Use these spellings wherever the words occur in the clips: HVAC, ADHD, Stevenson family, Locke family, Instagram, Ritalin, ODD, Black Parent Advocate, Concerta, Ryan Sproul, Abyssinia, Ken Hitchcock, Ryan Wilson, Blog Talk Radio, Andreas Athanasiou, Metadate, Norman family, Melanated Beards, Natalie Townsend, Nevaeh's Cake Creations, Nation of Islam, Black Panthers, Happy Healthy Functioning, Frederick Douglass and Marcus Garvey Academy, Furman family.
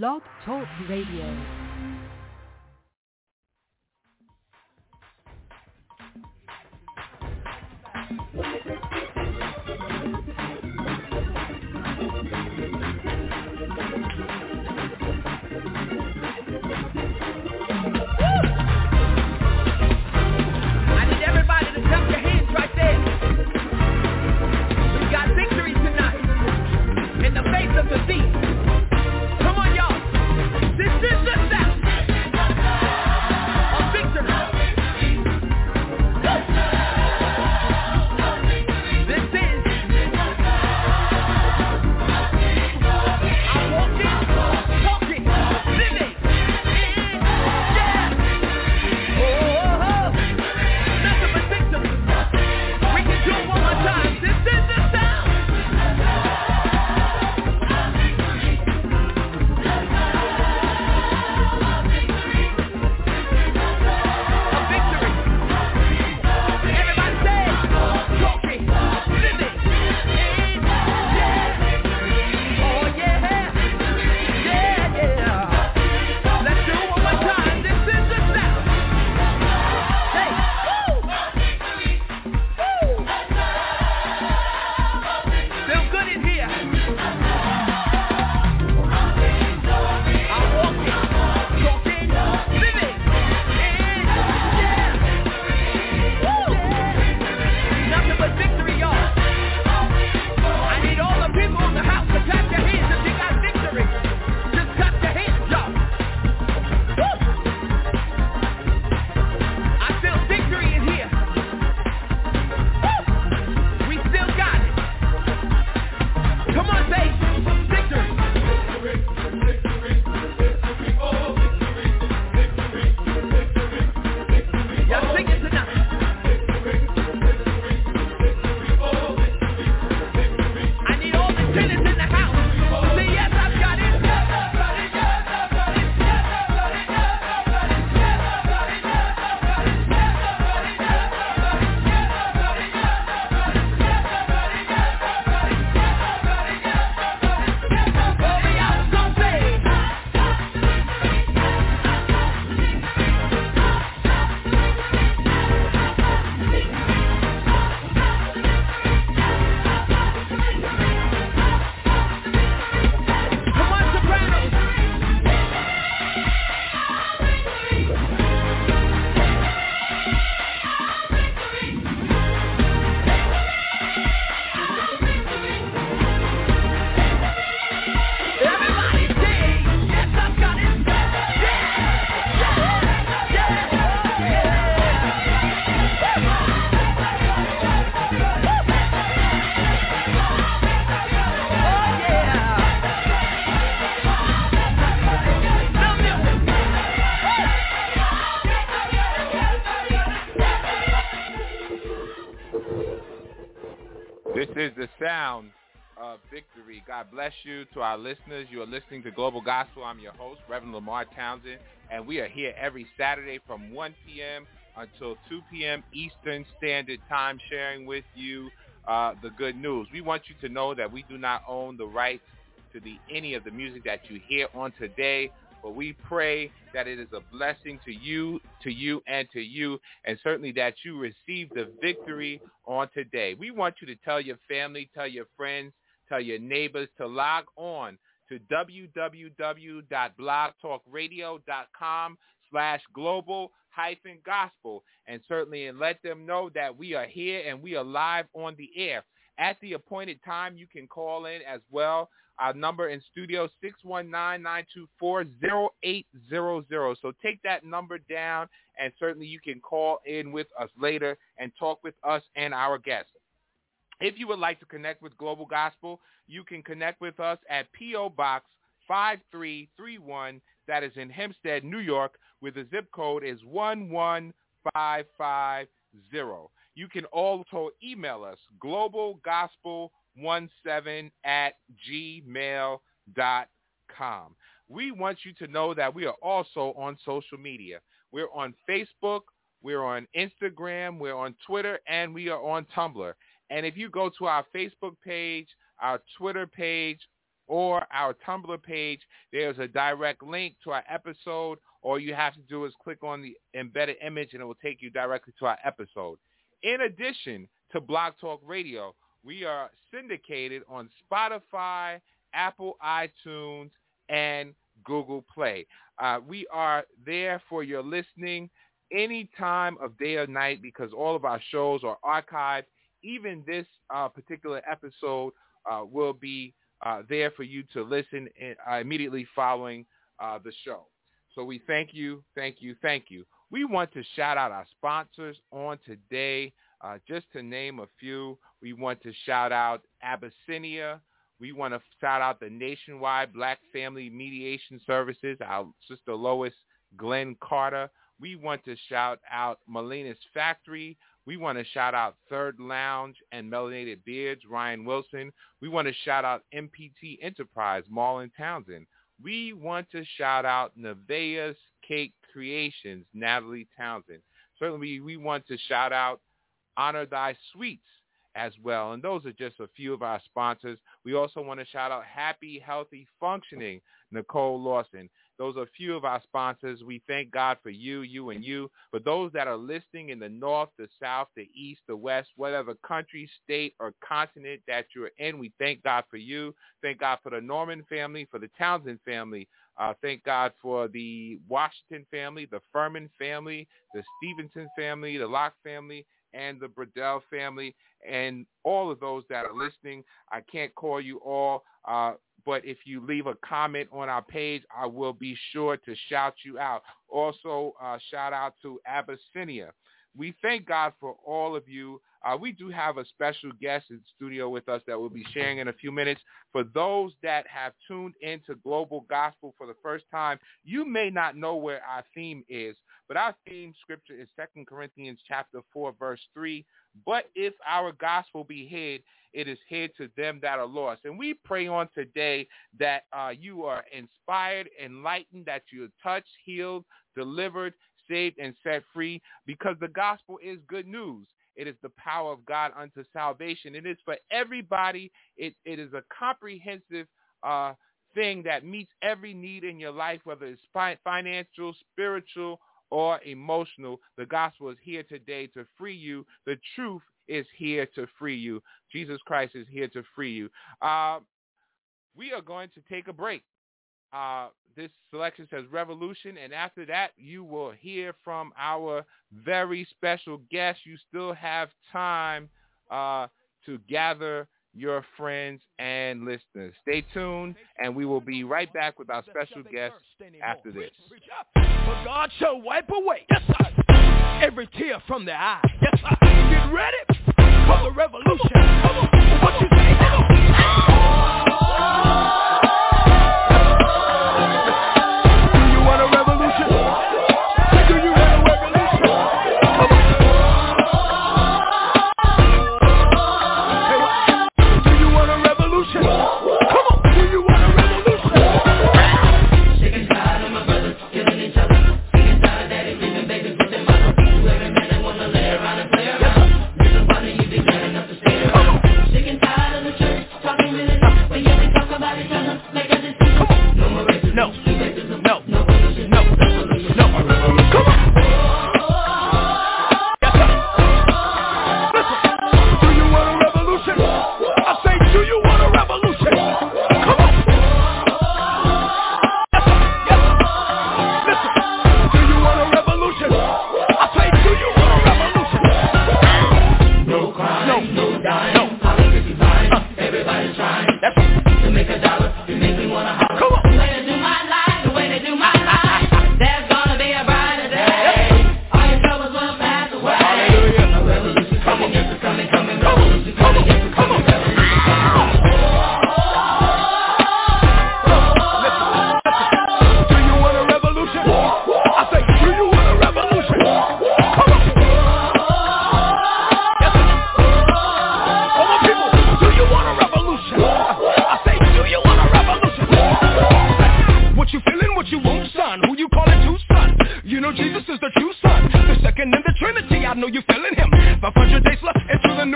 Blog Talk Radio. This is the sound of victory. God bless you. To our listeners, you are listening to Global Gospel. I'm your host, Reverend Lamar Townsend, and we are here every Saturday from 1 p.m. until 2 p.m. Eastern Standard Time, sharing with you the good news. We want you to know that we do not own the rights to any of the music that you hear on today, but we pray that it is a blessing to you, and certainly that you receive the victory on today. We want you to tell your family, tell your friends, tell your neighbors to log on to www.blogtalkradio.com/global-gospel, and certainly let them know that we are here and we are live on the air. At the appointed time, you can call in as well. Our number in studio, 619-924-0800. So take that number down, and certainly you can call in with us later and talk with us and our guests. If you would like to connect with Global Gospel, you can connect with us at P.O. Box 5331. That is in Hempstead, New York, where the zip code is 11550. You can also email us, globalgospel17@gmail.com. We want you to know that we are also on social media. We're on Facebook, we're on Instagram, we're on Twitter, and we are on Tumblr. And if you go to our Facebook page, our Twitter page, or our Tumblr page. There's a direct link to our episode. All you have to do is click on the embedded image, and it will take you directly to our episode. In addition to Blog Talk Radio, we are syndicated on Spotify, Apple iTunes, and Google Play. We are there for your listening any time of day or night because all of our shows are archived. Even this particular episode will be there for you to listen in, immediately following the show. So we thank you. We want to shout out our sponsors on today. Just to name a few, we want to shout out Abyssinia. We want to shout out the Nationwide Black Family Mediation Services, our sister Lois Glenn Carter. We want to shout out Malina's Factory. We want to shout out Third Lounge and Melanated Beards, Ryan Wilson. We want to shout out MPT Enterprise, Marlon Townsend. We want to shout out Nevaeh's Cake Creations, Natalie Townsend. Certainly, we want to shout out Honor Thy Sweets as well. And those are just a few of our sponsors. We also want to shout out Happy Healthy Functioning, Nicole Lawson. Those are a few of our sponsors. We thank God for you. For those that are listening in the north, the south, the east, the west, whatever country, state, or continent that you're in, we thank God for you. Thank God for the Norman family, for the Townsend family. Thank God for the Washington family, the Furman family, the Stevenson family, the Locke family, and the Bradell family, and all of those that are listening. I can't call you all, but if you leave a comment on our page, I will be sure to shout you out. Also, shout out to Abyssinia. We thank God for all of you. We do have a special guest in studio with us that we'll be sharing in a few minutes. For those that have tuned into Global Gospel for the first time, you may not know where our theme is, but our theme scripture is 2 Corinthians chapter 4, verse 3. But if our gospel be hid, it is hid to them that are lost. And we pray on today that you are inspired, enlightened, that you are touched, healed, delivered, saved, and set free, because the gospel is good news. It is the power of God unto salvation. It is for everybody. It is a comprehensive thing that meets every need in your life, whether it's financial, spiritual, or emotional. The gospel is here today to free you. The truth is here to free you. Jesus Christ is here to free you. We are going to take a break. This selection says Revolution, and after that, you will hear from our very special guest. You still have time to gather your friends and listeners. Stay tuned, and we will be right back with our special guest after this. For God shall wipe away every tear from their eye. Get ready for the revolution. What you say?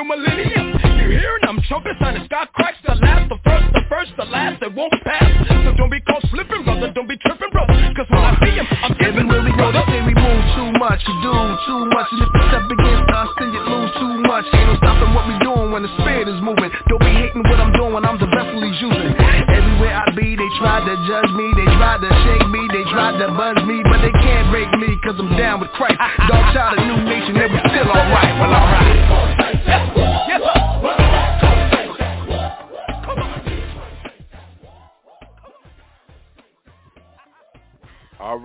Millennium. You hearing them trumpets on the sky, Christ, the last, the first, the last, that won't don't be tripping, bro, cause when I see him, I'm giving really roll. They say we move too much, we do too much, and if the step against us, then you lose too much. Ain't no stopping what we doing when the spirit is moving. Don't be hating what I'm doing, I'm the vessel he's using. Everywhere I be, they try to judge me, they try to shake me, they try to buzz me, but they can't break me, cause I'm down with Christ. Dog child of new nation, and we still alright, well alright. Yes, sir. All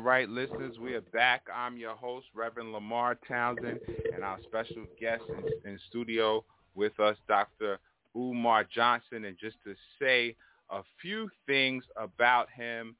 right, listeners, we are back. I'm your host, Reverend Lamar Townsend, and our special guest in studio with us, Dr. Umar Johnson. And just to say a few things about him,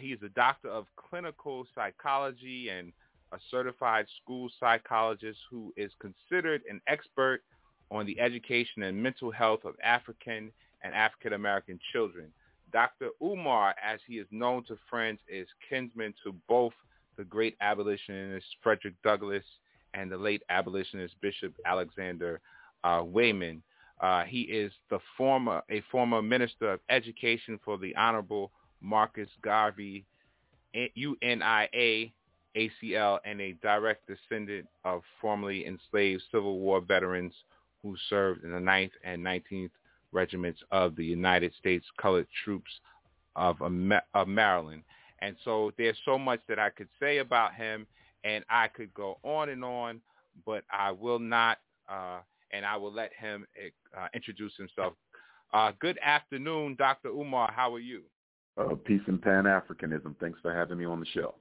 he's a doctor of clinical psychology and a certified school psychologist who is considered an expert on the education and mental health of African and African-American children. Dr. Umar, as he is known to friends, is kinsman to both the great abolitionist Frederick Douglass and the late abolitionist Bishop Alexander Wayman. He is a former minister of education for the Honorable Marcus Garvey, UNIA, ACL, and a direct descendant of formerly enslaved Civil War veterans who served in the 9th and 19th Regiments of the United States Colored Troops of Maryland. And so there's so much that I could say about him, and I could go on and on, but I will not, and I will let him introduce himself. Good afternoon, Dr. Umar. How are you? Peace and Pan-Africanism. Thanks for having me on the show.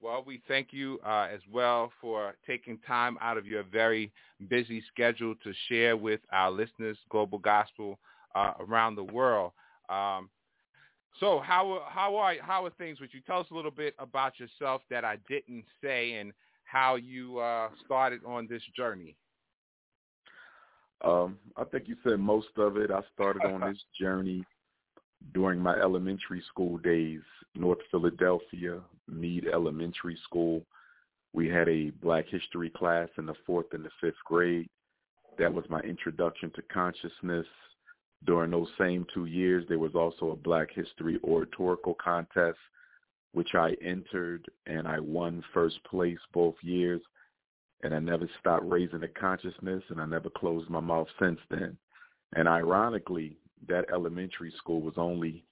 Well, we thank you as well for taking time out of your very busy schedule to share with our listeners Global Gospel around the world. So how are things with you? Tell us a little bit about yourself that I didn't say and how you started on this journey. I think you said most of it. I started on this journey during my elementary school days, North Philadelphia, Mead Elementary School. We had a Black history class in the 4th and the 5th grade. That was my introduction to consciousness. During those same 2 years, there was also a Black history oratorical contest, which I entered, and I won first place both years. And I never stopped raising the consciousness, and I never closed my mouth since then. And ironically, that elementary school was only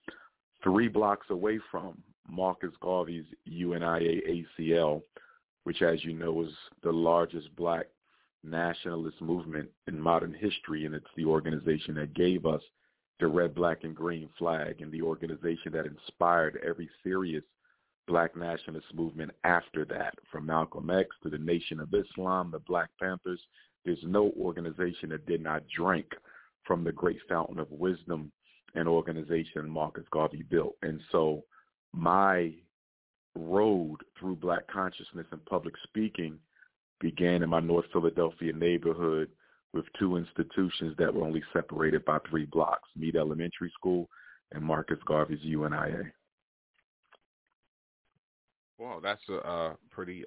3 blocks away from Marcus Garvey's UNIA ACL, which, as you know, is the largest Black nationalist movement in modern history, and it's the organization that gave us the red, black, and green flag, and the organization that inspired every serious Black nationalist movement after that, from Malcolm X to the Nation of Islam, the Black Panthers. There's no organization that did not drink from the great fountain of wisdom and organization Marcus Garvey built. And so my road through Black consciousness and public speaking began in my North Philadelphia neighborhood with 2 institutions that were only separated by 3 blocks, Mead Elementary School and Marcus Garvey's UNIA. Wow, that's a pretty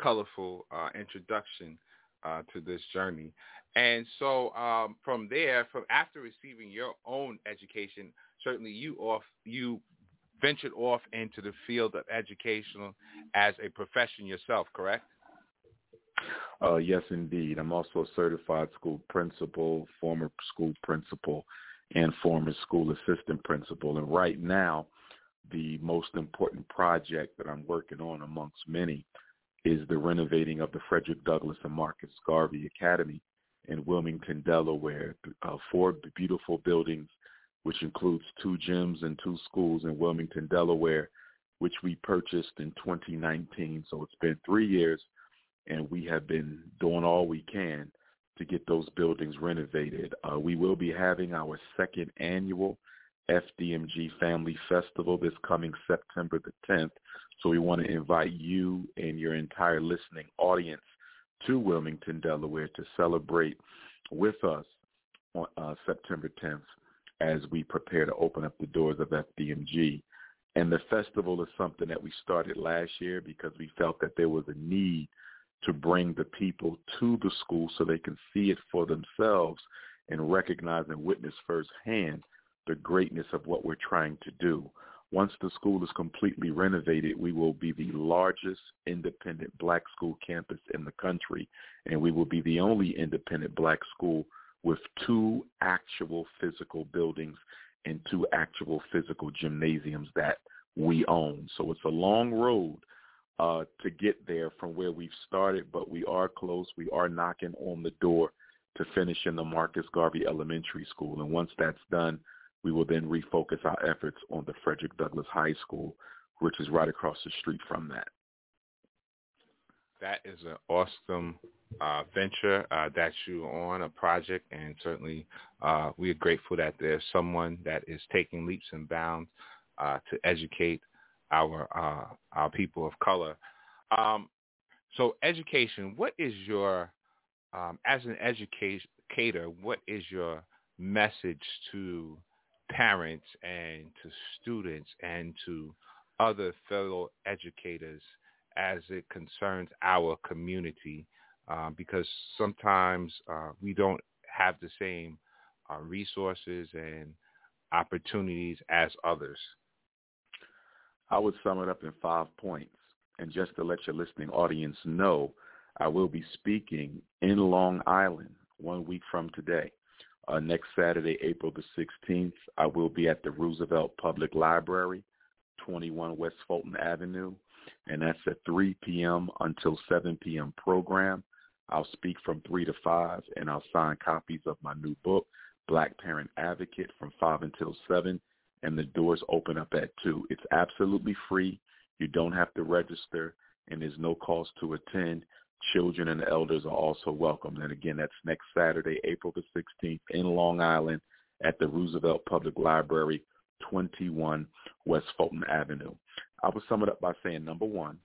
colorful introduction to this journey. And so from there, from after receiving your own education, certainly you ventured off into the field of education as a profession yourself, correct? Yes, indeed. I'm also a certified school principal, former school principal, and former school assistant principal. And right now, the most important project that I'm working on amongst many is the renovating of the Frederick Douglass and Marcus Garvey Academy in Wilmington, Delaware. 4 beautiful buildings, which includes 2 gyms and 2 schools in Wilmington, Delaware, which we purchased in 2019. So it's been 3 years, and we have been doing all we can to get those buildings renovated. We will be having our 2nd annual FDMG Family Festival this coming September the 10th. So we want to invite you and your entire listening audience to Wilmington, Delaware to celebrate with us on September 10th as we prepare to open up the doors of FDMG. And the festival is something that we started last year because we felt that there was a need to bring the people to the school so they can see it for themselves and recognize and witness firsthand the greatness of what we're trying to do. Once the school is completely renovated, we will be the largest independent black school campus in the country, and we will be the only independent black school with 2 actual physical buildings and 2 actual physical gymnasiums that we own. So it's a long road to get there from where we've started, but we are close. We are knocking on the door to finish in the Marcus Garvey Elementary School. And once that's done, we will then refocus our efforts on the Frederick Douglass High School, which is right across the street from that. That is an awesome venture that you're on, a project, and certainly we are grateful that there's someone that is taking leaps and bounds to educate our people of color. So education, what is your, as an educator, what is your message to parents and to students and to other fellow educators as it concerns our community? Because sometimes we don't have the same resources and opportunities as others. I would sum it up in 5 points. And just to let your listening audience know, I will be speaking in Long Island 1 week from today. Next Saturday, April the 16th, I will be at the Roosevelt Public Library, 21 West Fulton Avenue, and that's a 3 p.m. until 7 p.m. program. I'll speak from 3 to 5, and I'll sign copies of my new book, Black Parent Advocate, from 5 until 7, and the doors open up at 2. It's absolutely free. You don't have to register, and there's no cost to attend. Children and elders are also welcome. And again, that's next Saturday, April the 16th in Long Island at the Roosevelt Public Library, 21 West Fulton Avenue. I would sum it up by saying, number one,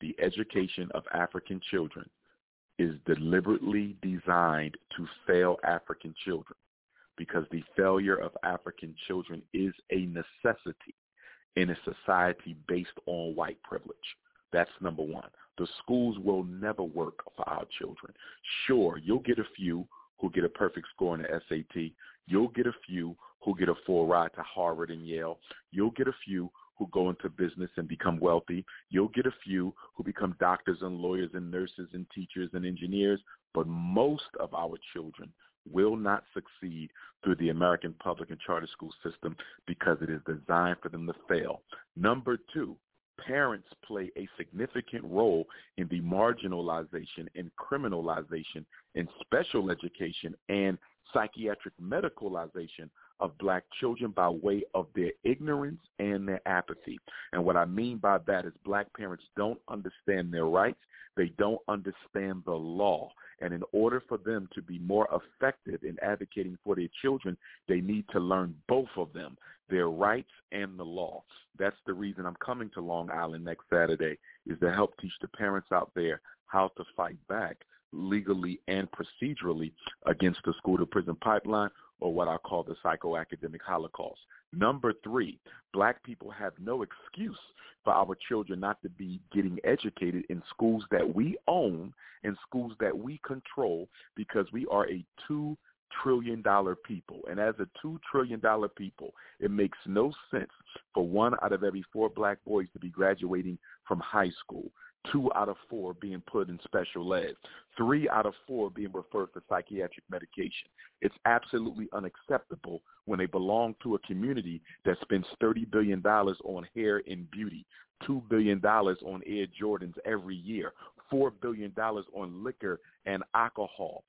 the education of African children is deliberately designed to fail African children, because the failure of African children is a necessity in a society based on white privilege. That's number one. The schools will never work for our children. Sure, you'll get a few who get a perfect score in the SAT. You'll get a few who get a full ride to Harvard and Yale. You'll get a few who go into business and become wealthy. You'll get a few who become doctors and lawyers and nurses and teachers and engineers. But most of our children will not succeed through the American public and charter school system, because it is designed for them to fail. Number two, parents play a significant role in the marginalization and criminalization and special education and psychiatric medicalization of black children by way of their ignorance and their apathy. And what I mean by that is black parents don't understand their rights. They don't understand the law. And in order for them to be more effective in advocating for their children, they need to learn both of them, their rights and the law. That's the reason I'm coming to Long Island next Saturday, is to help teach the parents out there how to fight back legally and procedurally against the school-to-prison pipeline, or what I call the psychoacademic Holocaust. Number three, black people have no excuse for our children not to be getting educated in schools that we own and schools that we control, because we are a $2 trillion people. And as a $2 trillion people, it makes no sense for 1 out of every 4 black boys to be graduating from high school, 2 out of 4 being put in special ed, 3 out of 4 being referred for psychiatric medication. It's absolutely unacceptable when they belong to a community that spends $30 billion on hair and beauty, $2 billion on Air Jordans every year, $4 billion on liquor and alcohol.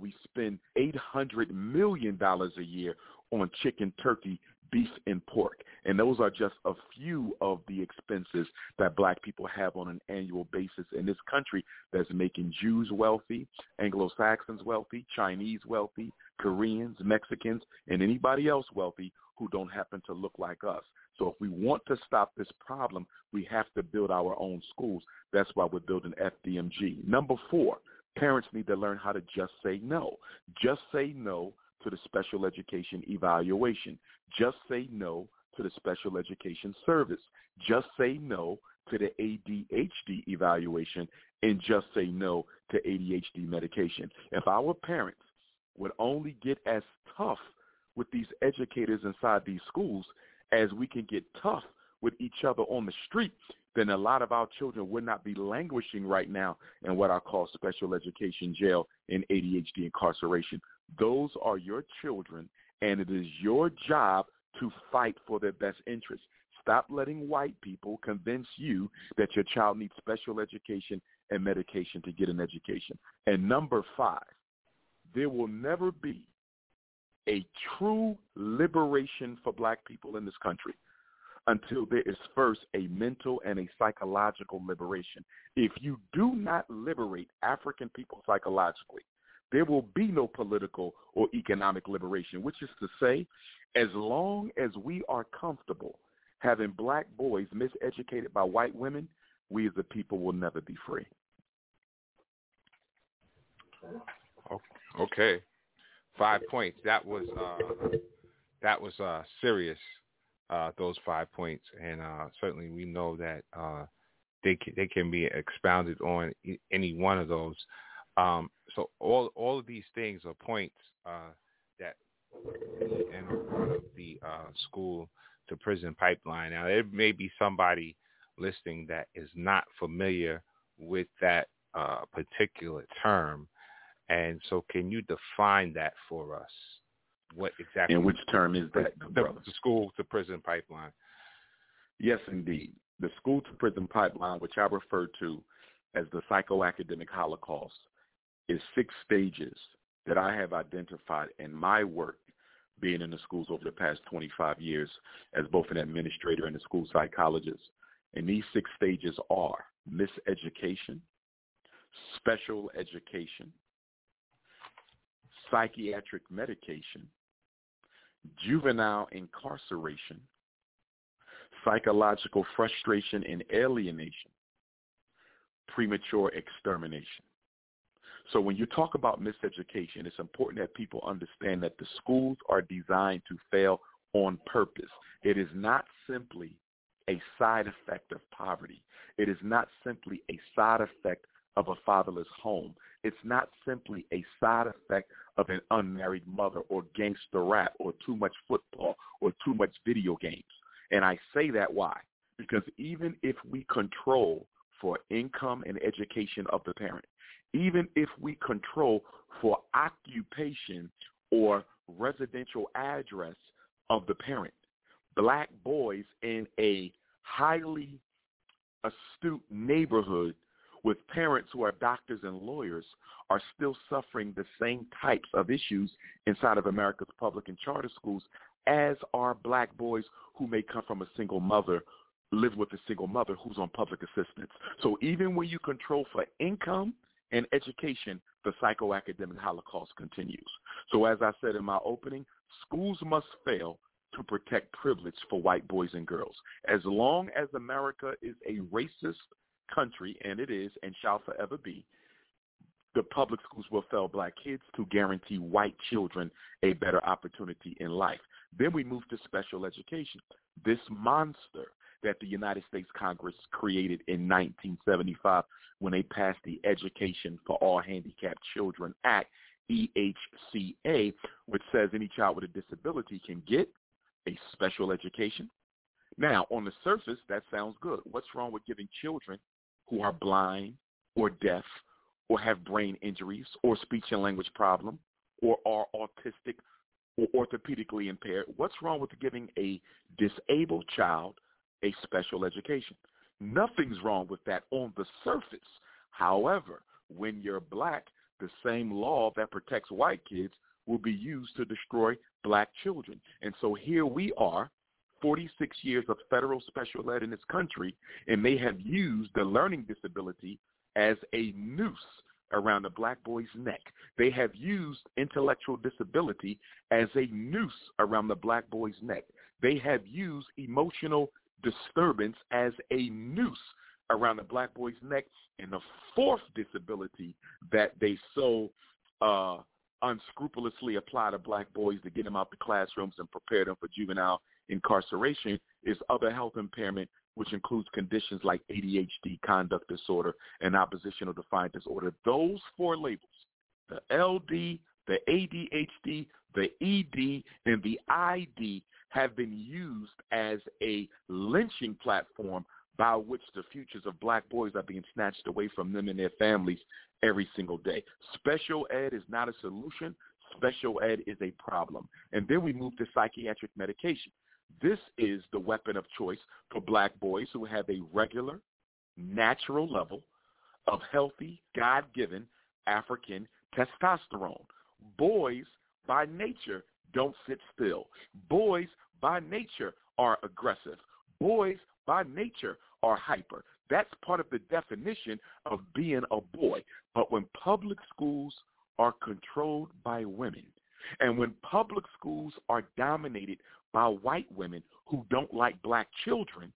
We spend $800 million a year on chicken, turkey, beef and pork, and those are just a few of the expenses that black people have on an annual basis in this country that's making Jews wealthy, Anglo-Saxons wealthy, Chinese wealthy, Koreans, Mexicans, and anybody else wealthy who don't happen to look like us. So if we want to stop this problem, we have to build our own schools. That's why we're building FDMG. Number four, parents need to learn how to just say no. Just say no to the special education evaluation. Just say no to the special education service. Just say no to the ADHD evaluation, and just say no to ADHD medication. If our parents would only get as tough with these educators inside these schools, as we can get tough with each other on the street, then a lot of our children would not be languishing right now in what I call special education jail and ADHD incarceration. Those are your children, and it is your job to fight for their best interests. Stop letting white people convince you that your child needs special education and medication to get an education. And number 5, there will never be a true liberation for black people in this country until there is first a mental and a psychological liberation. If you do not liberate African people psychologically, there will be no political or economic liberation, which is to say, as long as we are comfortable having black boys miseducated by white women, we as a people will never be free. Okay. 5 points. That was serious. Those 5 points, and certainly we know that they can be expounded on any one of those. So all of these things are points that and are part of the school to prison pipeline. Now there may be somebody listening that is not familiar with that particular term, and so can you define that for us? What exactly? And which term is that? The school to prison pipeline. Yes, indeed. The school to prison pipeline, which I refer to as the psychoacademic Holocaust, is 6 stages that I have identified in my work being in the schools over the past 25 years as both an administrator and a school psychologist. And these 6 stages are miseducation, special education, psychiatric medication, juvenile incarceration, psychological frustration and alienation, premature extermination. So when you talk about miseducation, it's important that people understand that the schools are designed to fail on purpose. It is not simply a side effect of poverty. It is not simply a side effect of a fatherless home. It's not simply a side effect of an unmarried mother or gangster rap or too much football or too much video games. And I say that why? Because even if we control for income and education of the parent, even if we control for occupation or residential address of the parent, black boys in a highly astute neighborhood with parents who are doctors and lawyers are still suffering the same types of issues inside of America's public and charter schools as are black boys who may come from a single mother, live with a single mother who's on public assistance. So even when you control for income and education, the psychoacademic Holocaust continues. So as I said in my opening, schools must fail to protect privilege for white boys and girls. As long as America is a racist country, and it is and shall forever be, the public schools will fail black kids to guarantee white children a better opportunity in life. Then we move to special education. This monster that the United States Congress created in 1975 when they passed the Education for All Handicapped Children Act, EHCA, which says any child with a disability can get a special education. Now, on the surface, that sounds good. What's wrong with giving children who are blind or deaf or have brain injuries or speech and language problem or are autistic or orthopedically impaired? What's wrong with giving a disabled child a special education? Nothing's wrong with that on the surface. However, when you're black, the same law that protects white kids will be used to destroy black children. And so here we are, 46 years of federal special ed in this country, and they have used the learning disability as a noose around a black boy's neck. They have used intellectual disability as a noose around the black boy's neck. They have used emotional disturbance as a noose around the black boy's neck. And the fourth disability that they so unscrupulously apply to black boys to get them out the classrooms and prepare them for juvenile incarceration is other health impairment, which includes conditions like ADHD, conduct disorder, and oppositional defiant disorder. Those 4 labels, the LD, the ADHD, the ED, and the ID have been used as a lynching platform by which the futures of black boys are being snatched away from them and their families every single day. Special ed is not a solution. Special ed is a problem. And then we move to psychiatric medication. This is the weapon of choice for black boys who have a regular, natural level of healthy, God-given African testosterone. Boys, by nature, don't sit still. Boys, by nature, are aggressive. Boys, by nature, are hyper. That's part of the definition of being a boy. But when public schools are controlled by women, and when public schools are dominated by white women who don't like black children,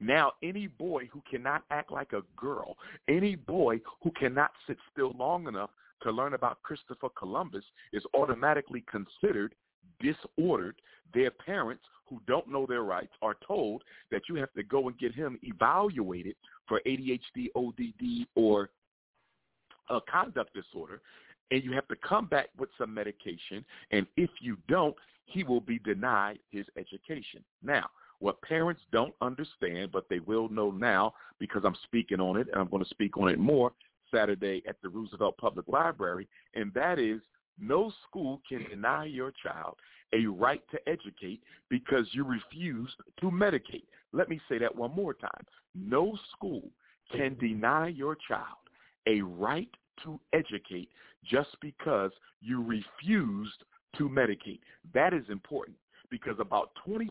now any boy who cannot act like a girl, any boy who cannot sit still long enough to learn about Christopher Columbus is automatically considered disordered. Their parents, who don't know their rights, are told that you have to go and get him evaluated for ADHD, ODD, or a conduct disorder, and you have to come back with some medication, and if you don't, he will be denied his education. Now, what parents don't understand, but they will know now because I'm speaking on it, and I'm going to speak on it more Saturday at the Roosevelt Public Library, and that is no school can deny your child a right to educate because you refused to medicate. Let me say that one more time. No school can deny your child a right to educate just because you refused to medicate. That is important because about 20%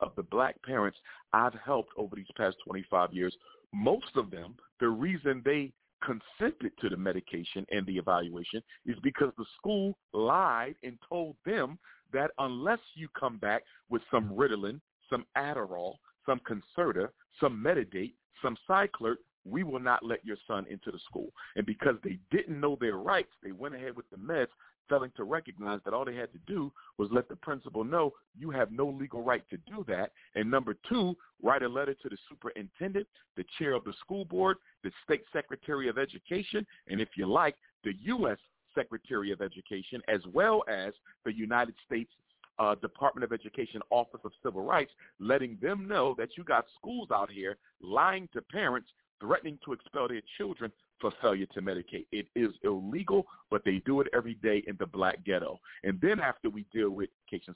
of the black parents I've helped over these past 25 years, most of them, the reason they consented to the medication and the evaluation is because the school lied and told them that unless you come back with some Ritalin, some Adderall, some Concerta, some Metadate, some Cyclert, we will not let your son into the school. And because they didn't know their rights, they went ahead with the meds, failing to recognize that all they had to do was let the principal know you have no legal right to do that. And number two, write a letter to the superintendent, the chair of the school board, the state secretary of education, and if you like, the U.S. Secretary of Education, as well as the United States Department of Education Office of Civil Rights, letting them know that you got schools out here lying to parents, threatening to expel their children for failure to medicate. It is illegal, but they do it every day in the black ghetto. And then after we deal with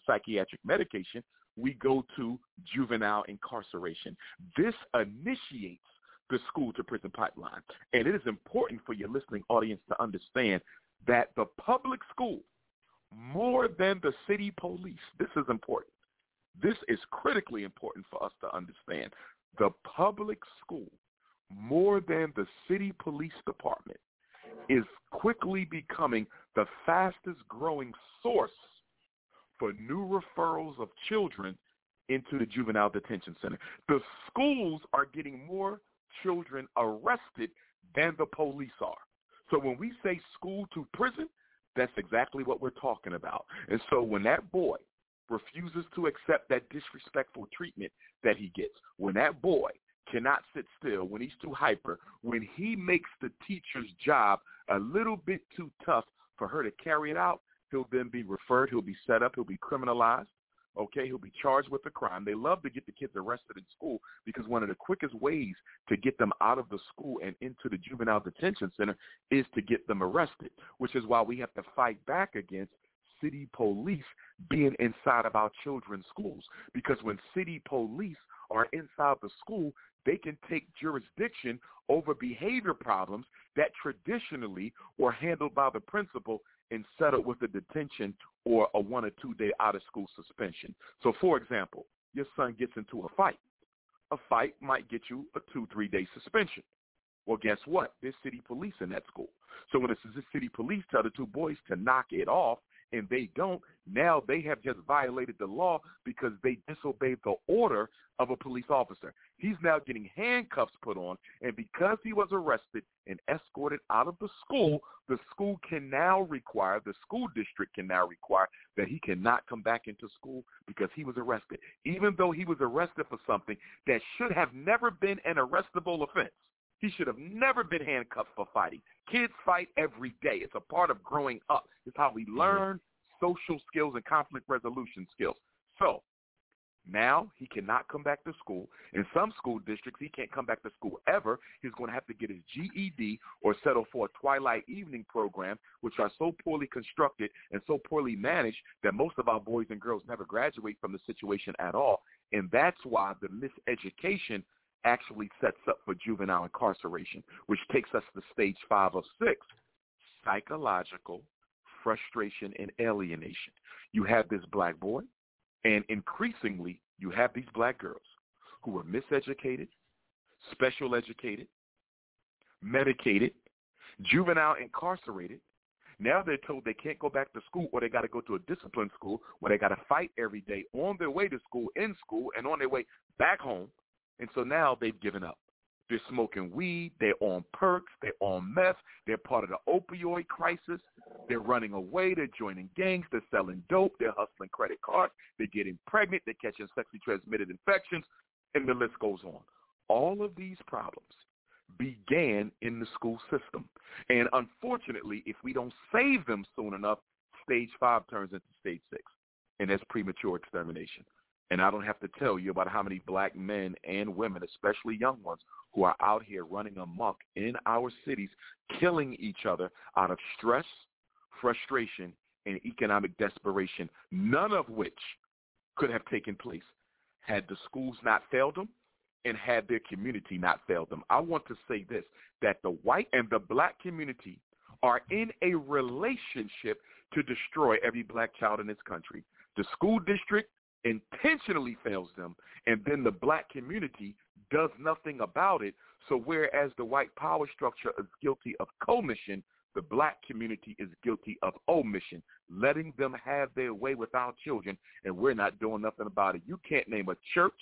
psychiatric medication, we go to juvenile incarceration. This initiates the school-to-prison pipeline. And it is important for your listening audience to understand that the public school, more than the city police, this is important. This is critically important for us to understand. The public school, more than the city police department, is quickly becoming the fastest growing source for new referrals of children into the juvenile detention center. The schools are getting more children arrested than the police are. So when we say school to prison, that's exactly what we're talking about. And so when that boy refuses to accept that disrespectful treatment that he gets, when that boy cannot sit still, when he's too hyper, when he makes the teacher's job a little bit too tough for her to carry it out, he'll then be referred, he'll be set up, he'll be criminalized, okay? He'll be charged with a crime. They love to get the kids arrested in school because one of the quickest ways to get them out of the school and into the juvenile detention center is to get them arrested, which is why we have to fight back against city police being inside of our children's schools, because when city police are inside the school, they can take jurisdiction over behavior problems that traditionally were handled by the principal and settled with a detention or a 1 or 2 day out-of-school suspension. So, for example, your son gets into a fight. A fight might get you a 2-3 day suspension. Well, guess what? There's city police in that school. So when the city police tell the two boys to knock it off and they don't, now they have just violated the law because they disobeyed the order of a police officer. He's now getting handcuffs put on, and because he was arrested and escorted out of the school can now require, the school district can now require that he cannot come back into school because he was arrested, even though he was arrested for something that should have never been an arrestable offense. He should have never been handcuffed for fighting. Kids fight every day. It's a part of growing up. It's how we learn social skills and conflict resolution skills. So now he cannot come back to school. In some school districts, he can't come back to school ever. He's going to have to get his GED or settle for a twilight evening program, which are so poorly constructed and so poorly managed that most of our boys and girls never graduate from the situation at all. And that's why the miseducation actually sets up for juvenile incarceration, which takes us to stage 5 or 6, psychological frustration and alienation. You have this black boy, and increasingly you have these black girls who are miseducated, special educated, medicated, juvenile incarcerated. Now they're told they can't go back to school, or they got to go to a disciplined school where they got to fight every day on their way to school, in school, and on their way back home. And so now they've given up. They're smoking weed. They're on perks. They're on meth. They're part of the opioid crisis. They're running away. They're joining gangs. They're selling dope. They're hustling credit cards. They're getting pregnant. They're catching sexually transmitted infections. And the list goes on. All of these problems began in the school system. And unfortunately, if we don't save them soon enough, stage 5 turns into stage 6. And that's premature extermination. And I don't have to tell you about how many black men and women, especially young ones, who are out here running amok in our cities, killing each other out of stress, frustration, and economic desperation, none of which could have taken place had the schools not failed them and had their community not failed them. I want to say this, that the white and the black community are in a relationship to destroy every black child in this country. The school district intentionally fails them, and then the black community does nothing about it. So whereas the white power structure is guilty of commission, the black community is guilty of omission, letting them have their way with our children, and we're not doing nothing about it. You can't name a church.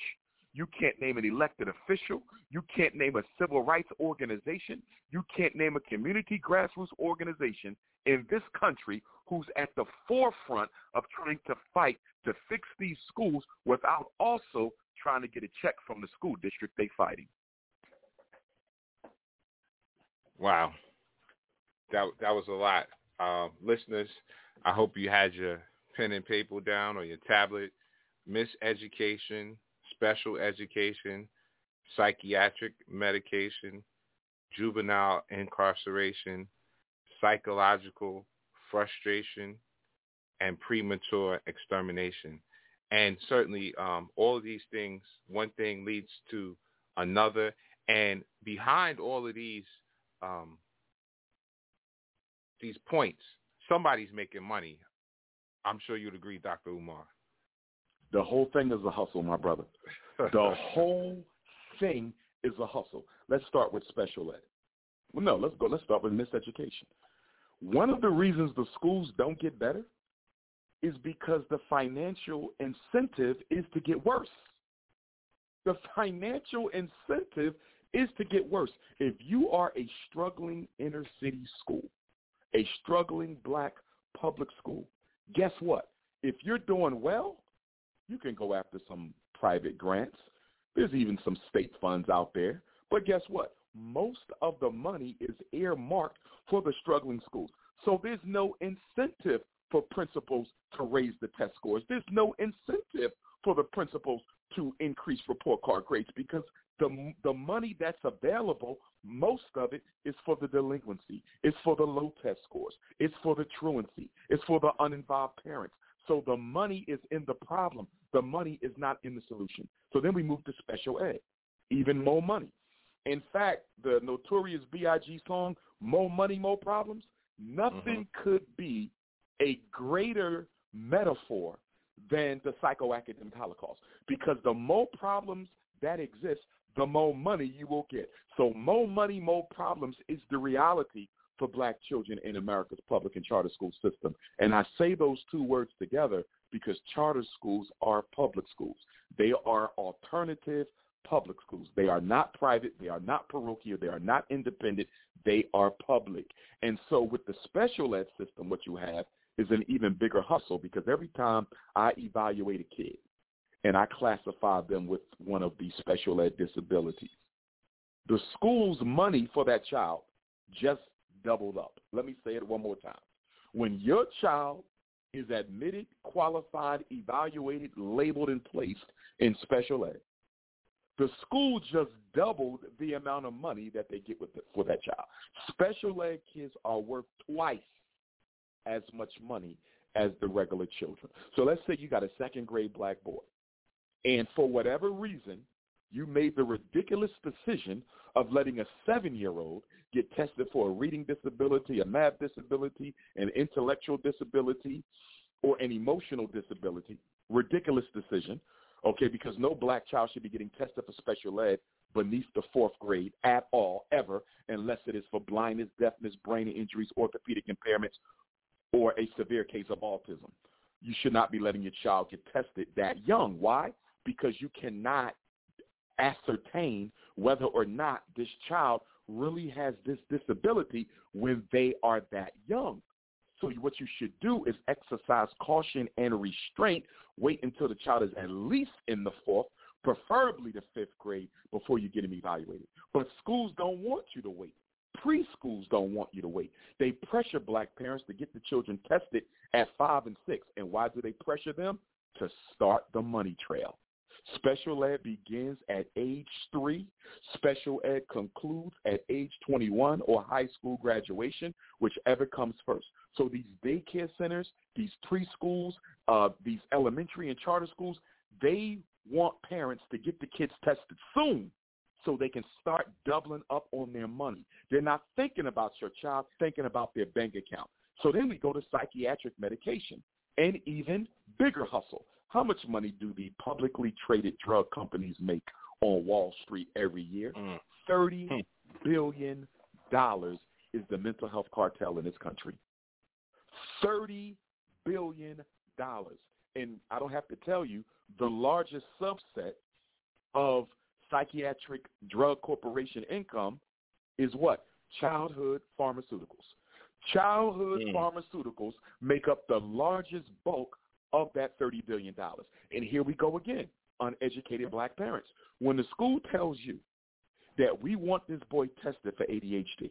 You can't name an elected official. You can't name a civil rights organization. You can't name a community grassroots organization in this country who's at the forefront of trying to fight to fix these schools without also trying to get a check from the school district they're fighting. Wow. That was a lot. Listeners, I hope you had your pen and paper down or your tablet. Miseducation, special education, psychiatric medication, juvenile incarceration, psychological frustration, and premature extermination. And certainly all of these things, one thing leads to another. And behind all of these points, somebody's making money. I'm sure you'd agree, Dr. Umar. The whole thing is a hustle, my brother. The whole thing is a hustle. Let's start with special ed. Well, no, let's start with miseducation. One of the reasons the schools don't get better is because the financial incentive is to get worse. The financial incentive is to get worse. If you are a struggling inner city school, a struggling black public school, guess what? If you're doing well, you can go after some private grants. There's even some state funds out there. But guess what? Most of the money is earmarked for the struggling schools. So there's no incentive for principals to raise the test scores. There's no incentive for the principals to increase report card grades because the money that's available, most of it is for the delinquency. It's for the low test scores. It's for the truancy. It's for the uninvolved parents. So the money is in the problem. The money is not in the solution. So then we move to special ed, even more money. In fact, the notorious B.I.G. song, More Money, More Problems, nothing could be a greater metaphor than the psychoacademic Holocaust, because the more problems that exist, the more money you will get. So more money, more problems is the reality for black children in America's public and charter school system. And I say those two words together because charter schools are public schools. They are alternative public schools. They are not private. They are not parochial. They are not independent. They are public. And so with the special ed system, what you have is an even bigger hustle, because every time I evaluate a kid and I classify them with one of these special ed disabilities, the school's money for that child just doubled up. Let me say it one more time. When your child is admitted, qualified, evaluated, labeled, and placed in special ed, the school just doubled the amount of money that they get for that child. Special ed kids are worth twice as much money as the regular children. So let's say you got a second-grade black boy, and for whatever reason, you made the ridiculous decision of letting a 7-year-old get tested for a reading disability, a math disability, an intellectual disability, or an emotional disability. Ridiculous decision, okay, because no black child should be getting tested for special ed beneath the 4th grade at all, ever, unless it is for blindness, deafness, brain injuries, orthopedic impairments, or a severe case of autism. You should not be letting your child get tested that young. Why? Because you cannot ascertain whether or not this child really has this disability when they are that young. So what you should do is exercise caution and restraint. Wait until the child is at least in the 4th, preferably the 5th grade, before you get him evaluated. But schools don't want you to wait. Preschools don't want you to wait. They pressure black parents to get the children tested at 5 and 6. And why do they pressure them? To start the money trail. Special ed begins at age 3. Special ed concludes at age 21 or high school graduation, whichever comes first. So these daycare centers, these preschools, these elementary and charter schools, they want parents to get the kids tested soon so they can start doubling up on their money. They're not thinking about your child, thinking about their bank account. So then we go to psychiatric medication, and even bigger hustle. How much money do the publicly traded drug companies make on Wall Street every year? $30 billion is the mental health cartel in this country. $30 billion. And I don't have to tell you, the largest subset of psychiatric drug corporation income is what? Childhood pharmaceuticals. Childhood pharmaceuticals make up the largest bulk of that $30 billion. And here we go again, uneducated black parents. When the school tells you that we want this boy tested for ADHD,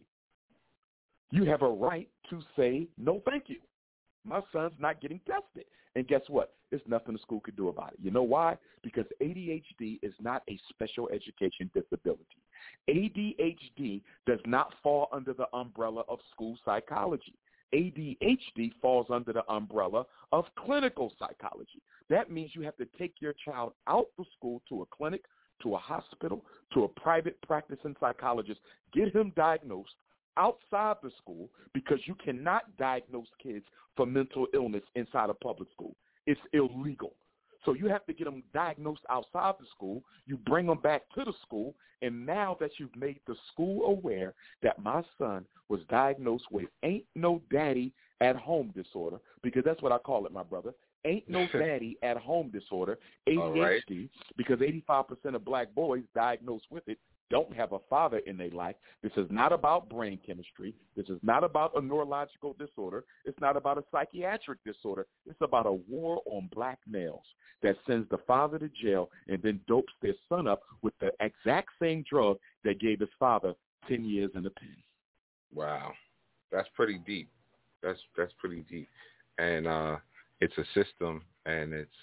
you have a right to say, no, thank you. My son's not getting tested. And guess what? There's nothing the school could do about it. You know why? Because ADHD is not a special education disability. ADHD does not fall under the umbrella of school psychology. ADHD falls under the umbrella of clinical psychology. That means you have to take your child out of school to a clinic, to a hospital, to a private practicing psychologist, get him diagnosed outside the school, because you cannot diagnose kids for mental illness inside a public school. It's illegal. So you have to get them diagnosed outside the school. You bring them back to the school, and now that you've made the school aware that my son was diagnosed with ain't no daddy at home disorder, because that's what I call it, my brother, ain't no daddy at home disorder, ADHD, right. Because 85% of black boys diagnosed with it don't have a father in their life. This is not about brain chemistry. This is not about a neurological disorder. It's not about a psychiatric disorder. It's about a war on black males that sends the father to jail and then dopes their son up with the exact same drug that gave his father 10 years in the pen. Wow. That's pretty deep. That's pretty deep. And it's a system, and it's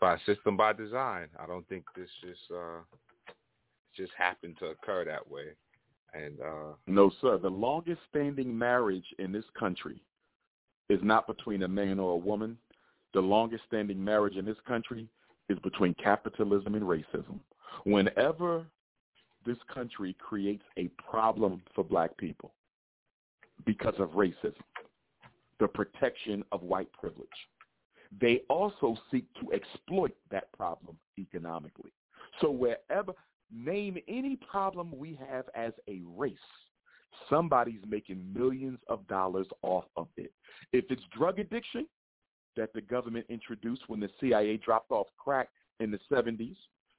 by system by design. I don't think this is just happened to occur that way. And no, sir. The longest standing marriage in this country is not between a man or a woman. The longest standing marriage in this country is between capitalism and racism. Whenever this country creates a problem for black people because of racism, the protection of white privilege, they also seek to exploit that problem economically. So wherever... name any problem we have as a race, somebody's making millions of dollars off of it. If it's drug addiction that the government introduced when the CIA dropped off crack in the 70s,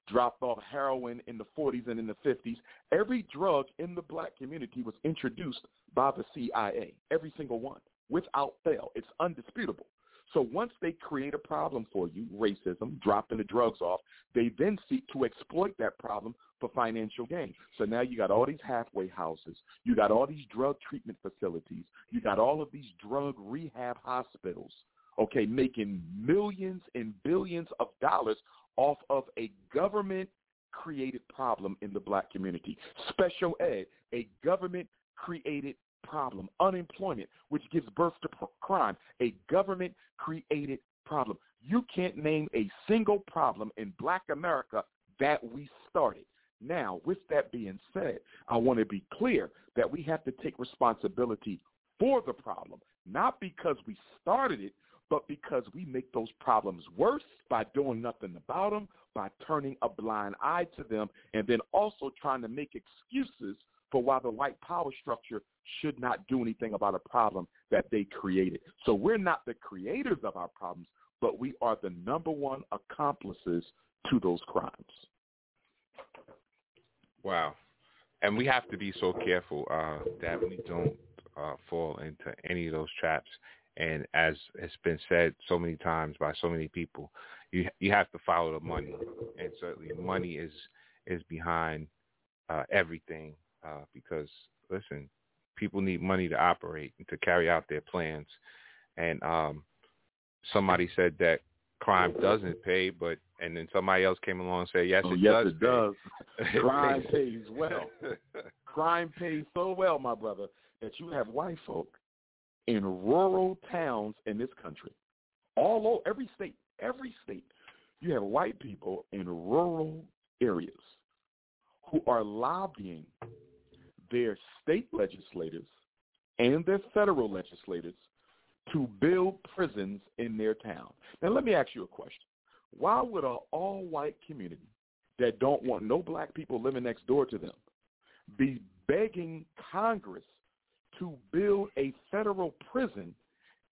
dropped off heroin in the 40s and in the 50s, every drug in the black community was introduced by the CIA, every single one, without fail. It's undisputable. So once they create a problem for you, racism, dropping the drugs off, they then seek to exploit that problem for financial gain. So now you got all these halfway houses. You got all these drug treatment facilities. You got all of these drug rehab hospitals, okay, making millions and billions of dollars off of a government-created problem in the black community. Special ed, a government-created problem. Unemployment, which gives birth to crime, a government-created problem. You can't name a single problem in black America that we started. Now, with that being said, I want to be clear that we have to take responsibility for the problem, not because we started it, but because we make those problems worse by doing nothing about them, by turning a blind eye to them, and then also trying to make excuses for why the white power structure should not do anything about a problem that they created. So we're not the creators of our problems, but we are the number one accomplices to those crimes. Wow. And we have to be so careful that we don't fall into any of those traps. And as it's been said so many times by so many people, you have to follow the money. And certainly money is behind everything. Because, listen, people need money to operate and to carry out their plans. And somebody said that crime doesn't pay, and then somebody else came along and said, yes, it does. Crime pays well. Crime pays so well, my brother, that you have white folk in rural towns in this country, all over every state, you have white people in rural areas who are lobbying their state legislators and their federal legislators to build prisons in their town. Now, let me ask you a question. Why would an all-white community that don't want no black people living next door to them be begging Congress to build a federal prison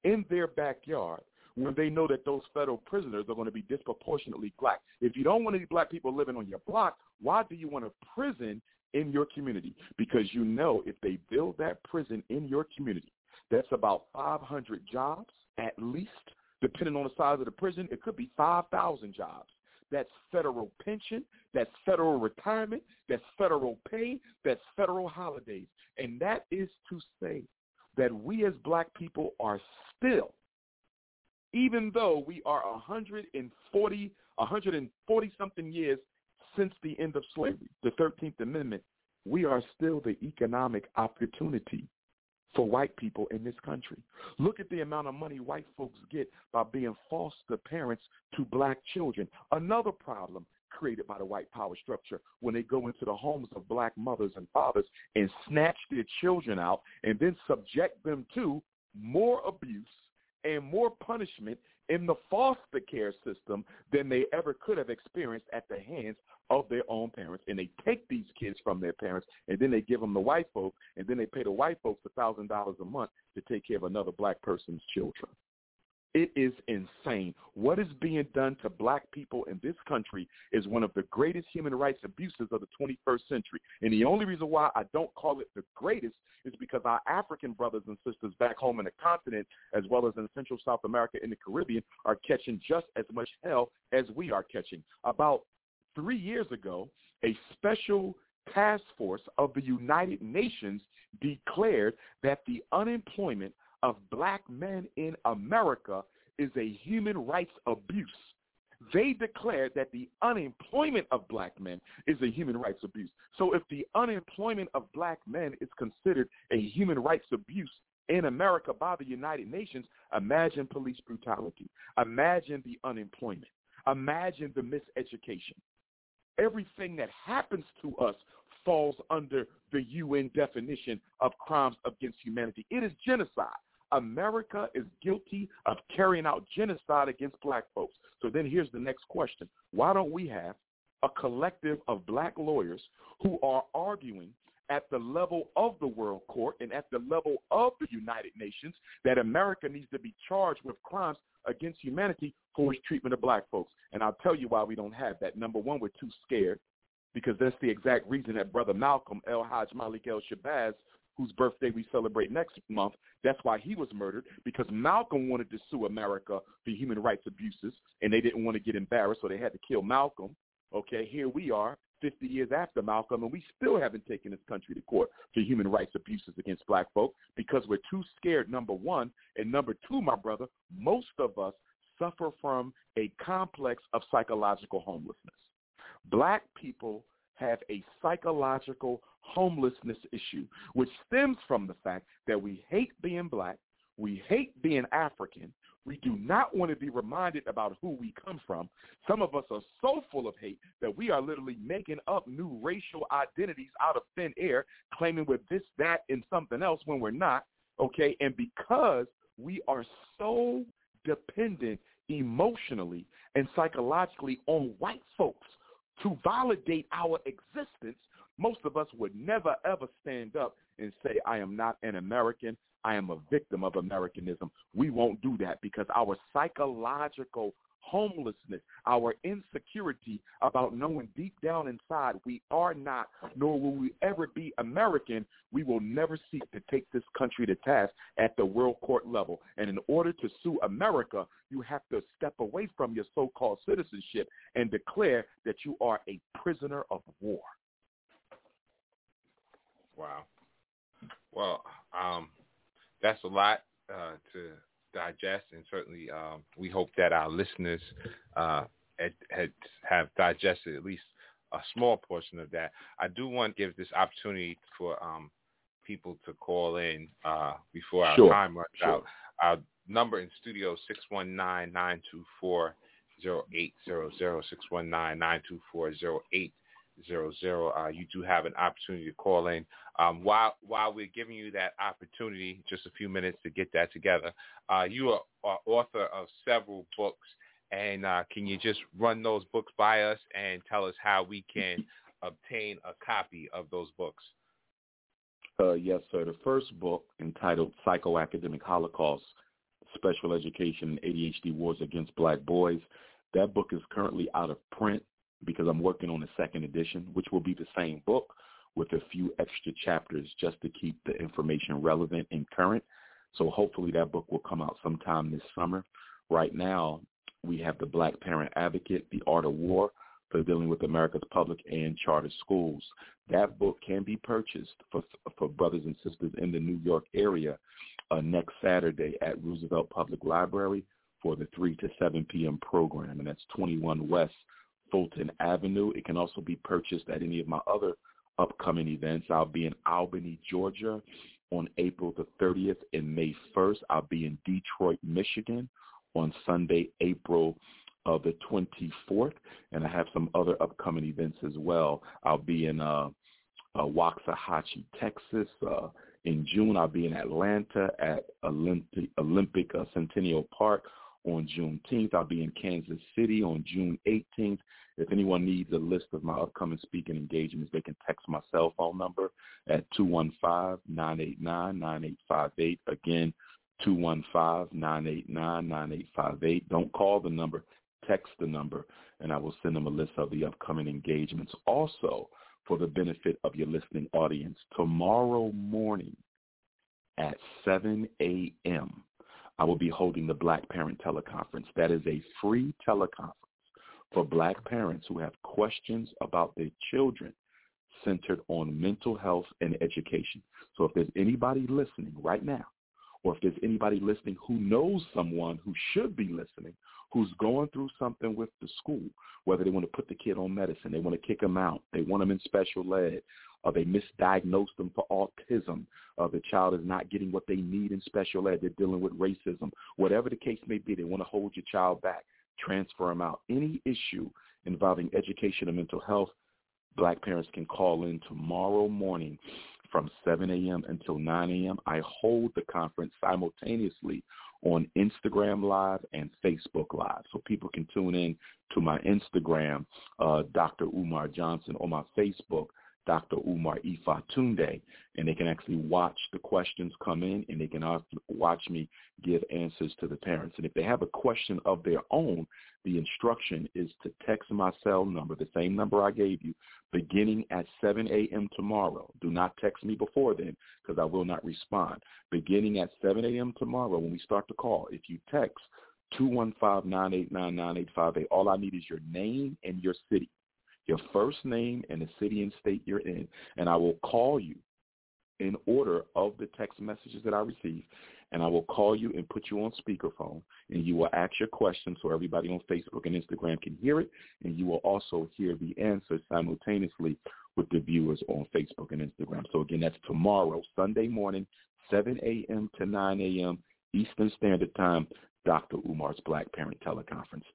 in their backyard when they know that those federal prisoners are going to be disproportionately black? If you don't want any black people living on your block, why do you want a prison in your community? Because you know if they build that prison in your community, that's about 500 jobs at least. Depending on the size of the prison, it could be 5,000 jobs. That's federal pension, that's federal retirement, that's federal pay, that's federal holidays. And that is to say that we as black people are still, even though we are 140-something years since the end of slavery, the 13th Amendment, we are still the economic opportunity for white people in this country. Look at the amount of money white folks get by being foster parents to black children. Another problem created by the white power structure when they go into the homes of black mothers and fathers and snatch their children out and then subject them to more abuse and more punishment in the foster care system than they ever could have experienced at the hands of their own parents. And they take these kids from their parents, and then they give them to white folks, and then they pay the white folks $1,000 a month to take care of another black person's children. It is insane. What is being done to black people in this country is one of the greatest human rights abuses of the 21st century. And the only reason why I don't call it the greatest is because our African brothers and sisters back home in the continent, as well as in Central South America and the Caribbean, are catching just as much hell as we are catching. About 3 years ago, a special task force of the United Nations declared that the unemployment of black men in America is a human rights abuse. They declared that the unemployment of black men is a human rights abuse. So if the unemployment of black men is considered a human rights abuse in America by the United Nations, imagine police brutality. Imagine the unemployment. Imagine the miseducation. Everything that happens to us falls under the UN definition of crimes against humanity. It is genocide. America is guilty of carrying out genocide against black folks. So then here's the next question. Why don't we have a collective of black lawyers who are arguing at the level of the World Court and at the level of the United Nations that America needs to be charged with crimes against humanity for its treatment of black folks? And I'll tell you why we don't have that. Number one, we're too scared, because that's the exact reason that Brother Malcolm El Hajj Malik El Shabazz, whose birthday we celebrate next month. That's why he was murdered, because Malcolm wanted to sue America for human rights abuses, and they didn't want to get embarrassed, so they had to kill Malcolm. Okay, here we are 50 years after Malcolm, and we still haven't taken this country to court for human rights abuses against black folk because we're too scared, number one. And number two, my brother, most of us suffer from a complex of psychological homelessness. Black people have a psychological homelessness issue, which stems from the fact that we hate being black, we hate being African, we do not want to be reminded about who we come from. Some of us are so full of hate that we are literally making up new racial identities out of thin air, claiming we're this, that, and something else when we're not, okay? And because we are so dependent emotionally and psychologically on white folks to validate our existence, most of us would never, ever stand up and say, I am not an American. I am a victim of Americanism. We won't do that because our psychological homelessness, our insecurity about knowing deep down inside we are not, nor will we ever be American, we will never seek to take this country to task at the world court level. And in order to sue America, you have to step away from your so-called citizenship and declare that you are a prisoner of war. Wow. Well, that's a lot to digest, and certainly we hope that our listeners have digested at least a small portion of that. I do want to give this opportunity for people to call in before our time runs out. Our number in studio, 619-924-0800, 619-924-0800. You do have an opportunity to call in. While we're giving you that opportunity, just a few minutes to get that together, you are author of several books, and can you just run those books by us and tell us how we can obtain a copy of those books? Yes, sir. The first book, entitled Psychoacademic Holocaust, Special Education and ADHD Wars Against Black Boys, that book is currently out of print, because I'm working on the second edition, which will be the same book with a few extra chapters just to keep the information relevant and current. So hopefully that book will come out sometime this summer. Right now, we have the Black Parent Advocate, The Art of War for Dealing with America's Public and Charter Schools. That book can be purchased for brothers and sisters in the New York area next Saturday at Roosevelt Public Library for the 3 to 7 p.m. program, and that's 21 West Fulton Avenue. It can also be purchased at any of my other upcoming events. I'll be in Albany, Georgia on April the 30th and May 1st. I'll be in Detroit, Michigan on Sunday, April the 24th, and I have some other upcoming events as well. I'll be in Waxahachie, Texas. In June, I'll be in Atlanta at Olympic Centennial Park on Juneteenth. I'll be in Kansas City on June 18th. If anyone needs a list of my upcoming speaking engagements, they can text my cell phone number at 215-989-9858. Again, 215-989-9858. Don't call the number, text the number, and I will send them a list of the upcoming engagements. Also, for the benefit of your listening audience, tomorrow morning at 7 a.m., I will be holding the Black Parent Teleconference. That is a free teleconference for black parents who have questions about their children centered on mental health and education. So if there's anybody listening right now, or if there's anybody listening who knows someone who should be listening, who's going through something with the school, whether they want to put the kid on medicine, they want to kick them out, they want them in special ed, or they misdiagnosed them for autism, or the child is not getting what they need in special ed, they're dealing with racism, whatever the case may be, they want to hold your child back, transfer them out. Any issue involving education and mental health, black parents can call in tomorrow morning from 7 a.m. until 9 a.m. I hold the conference simultaneously on Instagram Live and Facebook Live. So people can tune in to my Instagram, Dr. Umar Johnson, or my Facebook, Dr. Umar Ifatunde, and they can actually watch the questions come in, and they can watch me give answers to the parents. And if they have a question of their own, the instruction is to text my cell number, the same number I gave you, beginning at 7 a.m. tomorrow. Do not text me before then because I will not respond. Beginning at 7 a.m. tomorrow when we start the call, if you text 215-989-9858, all I need is your name and your city, your first name and the city and state you're in, and I will call you in order of the text messages that I receive, and I will call you and put you on speakerphone, and you will ask your question so everybody on Facebook and Instagram can hear it, and you will also hear the answer simultaneously with the viewers on Facebook and Instagram. So, again, that's tomorrow, Sunday morning, 7 a.m. to 9 a.m. Eastern Standard Time, Dr. Umar's Black Parent Teleconference,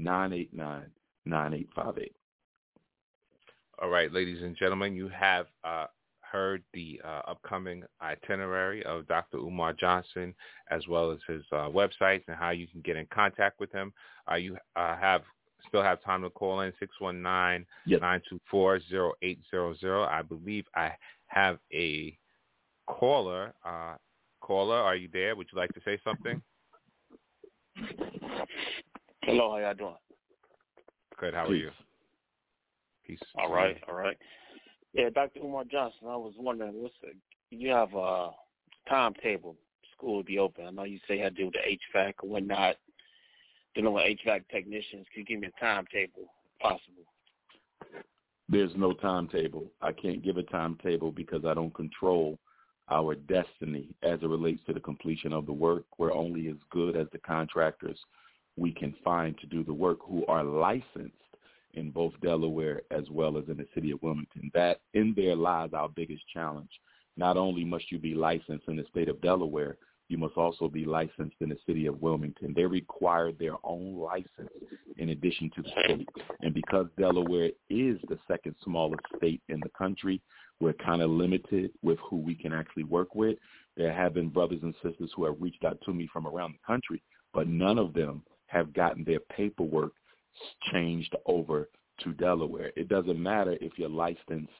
215-989-9858. All right, ladies and gentlemen, you have heard the upcoming itinerary of Dr. Umar Johnson, as well as his websites and how you can get in contact with him. You still have time to call in, 619-924-0800. I believe I have a caller. Caller, are you there? Would you like to say something? Hello, how y'all doing? Good. How are you? Peace. All right. Yeah, Dr. Umar Johnson, I was wondering, you have a timetable. School will be open. I know you say you had to deal with the HVAC or whatnot, dealing with HVAC technicians. Can you give me a timetable, if possible? There's no timetable. I can't give a timetable because I don't control our destiny as it relates to the completion of the work. We're only as good as the contractors we can find to do the work, who are licensed in both Delaware as well as in the city of Wilmington. That in there lies our biggest challenge. Not only must you be licensed in the state of Delaware, you must also be licensed in the city of Wilmington. They require their own license in addition to the state. And because Delaware is the second smallest state in the country, we're kind of limited with who we can actually work with. There have been brothers and sisters who have reached out to me from around the country, but none of them have gotten their paperwork changed over to Delaware. It doesn't matter if you're licensed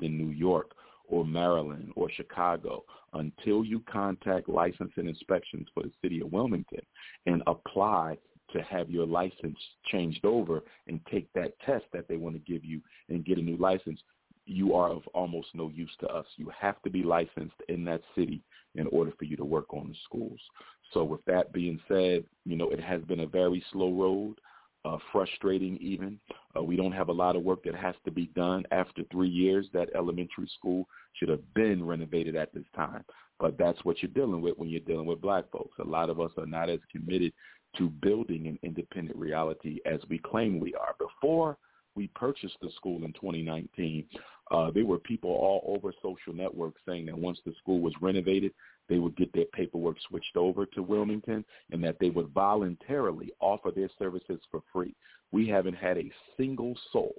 in New York or Maryland or Chicago. Until you contact License and Inspections for the city of Wilmington and apply to have your license changed over and take that test that they want to give you and get a new license, you are of almost no use to us. You have to be licensed in that city in order for you to work on the schools. So with that being said, it has been a very slow road, frustrating even. We don't have a lot of work that has to be done. After 3 years, that elementary school should have been renovated at this time. But that's what you're dealing with when you're dealing with Black folks. A lot of us are not as committed to building an independent reality as we claim we are. Before we purchased the school in 2019, there were people all over social networks saying that once the school was renovated, they would get their paperwork switched over to Wilmington and that they would voluntarily offer their services for free. We haven't had a single soul,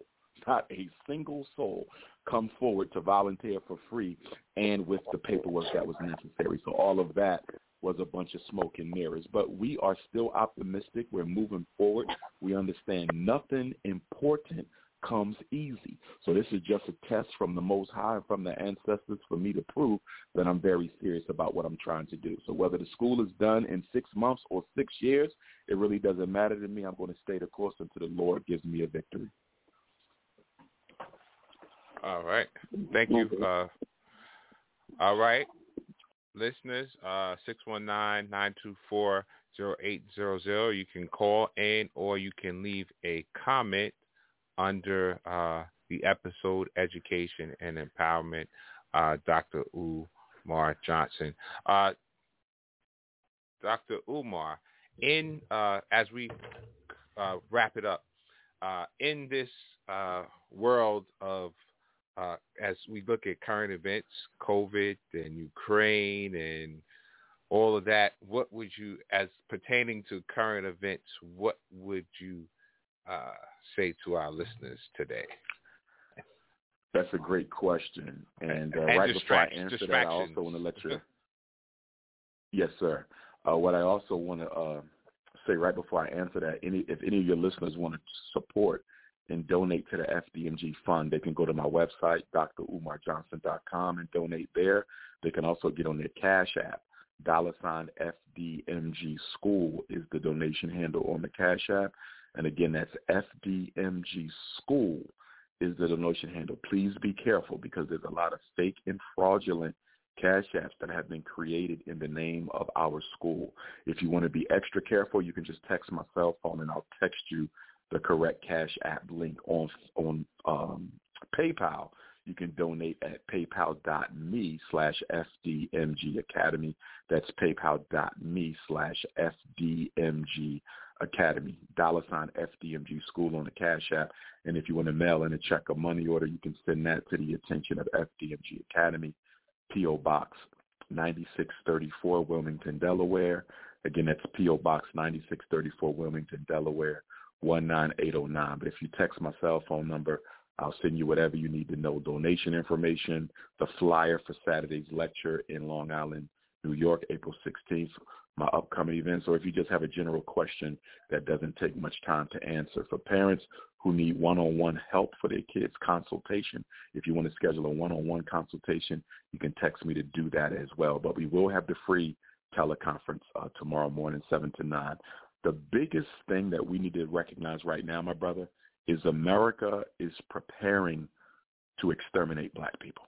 not a single soul, come forward to volunteer for free and with the paperwork that was necessary. So all of that was a bunch of smoke and mirrors. But we are still optimistic. We're moving forward. We understand nothing important comes easy. So this is just a test from the Most High and from the ancestors for me to prove that I'm very serious about what I'm trying to do. So whether the school is done in 6 months or 6 years, it really doesn't matter to me. I'm going to stay the course until the Lord gives me a victory. All right. Thank you. All right. Listeners, 619-924-0800. You can call in or you can leave a comment under the episode, Education and Empowerment, Dr. Umar Johnson. Dr. Umar, as we wrap it up, in this world of as we look at current events, COVID and Ukraine and all of that, what would you, as pertaining to current events, what would you say to our listeners today? That's a great question. And right before I answer that, I also want to let you yes, sir. What I also want to say right before I answer that, if any of your listeners want to support and donate to the FDMG fund. They can go to my website, drumarjohnson.com, and donate there. They can also get on their Cash App. $FDMG School is the donation handle on the Cash App. And again, that's FDMG School is the donation handle. Please be careful, because there's a lot of fake and fraudulent Cash Apps that have been created in the name of our school. If you want to be extra careful, you can just text my cell phone and I'll text you the correct Cash App link. On PayPal, you can donate at paypal.me/FDMG Academy. That's paypal.me/FDMG Academy. $FDMG School on the Cash App. And if you want to mail in a check or money order, you can send that to the attention of FDMG Academy, P.O. Box 9634, Wilmington, Delaware. Again, that's P.O. Box 9634, Wilmington, Delaware, 19809. But if you text my cell phone number, I'll send you whatever you need to know: donation information, the flyer for Saturday's lecture in Long Island, New York, April 16th, my upcoming events, or if you just have a general question that doesn't take much time to answer. For parents who need one-on-one help for their kids, consultation, if you want to schedule a one-on-one consultation, you can text me to do that as well. But we will have the free teleconference tomorrow morning, 7 to 9. The biggest thing that we need to recognize right now, my brother, is America is preparing to exterminate black people.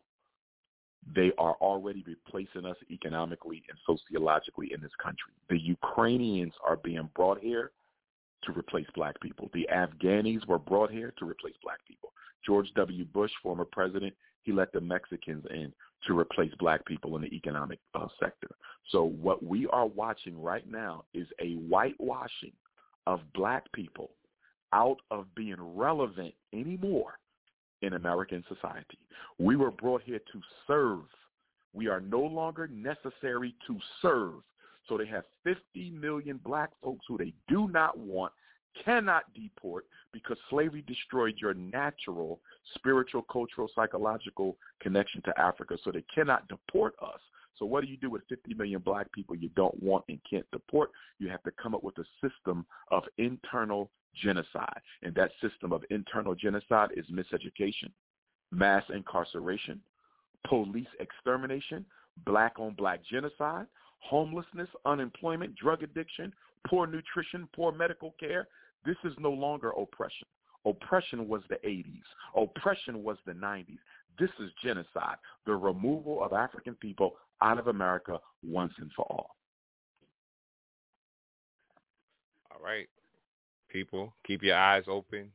They are already replacing us economically and sociologically in this country. The Ukrainians are being brought here to replace black people. The Afghanis were brought here to replace black people. George W. Bush, former president, he let the Mexicans in to replace black people in the economic sector. So what we are watching right now is a whitewashing of black people out of being relevant anymore in American society. We were brought here to serve. We are no longer necessary to serve. So they have 50 million black folks who they do not want, cannot deport, because slavery destroyed your natural, spiritual, cultural, psychological connection to Africa. So they cannot deport us. So what do you do with 50 million black people you don't want and can't deport? You have to come up with a system of internal genocide. And that system of internal genocide is miseducation, mass incarceration, police extermination, black-on-black genocide, homelessness, unemployment, drug addiction, poor nutrition, poor medical care. This is no longer oppression. Oppression was the 80s. Oppression was the 90s. This is genocide, the removal of African people out of America once and for all. All right, people, keep your eyes open.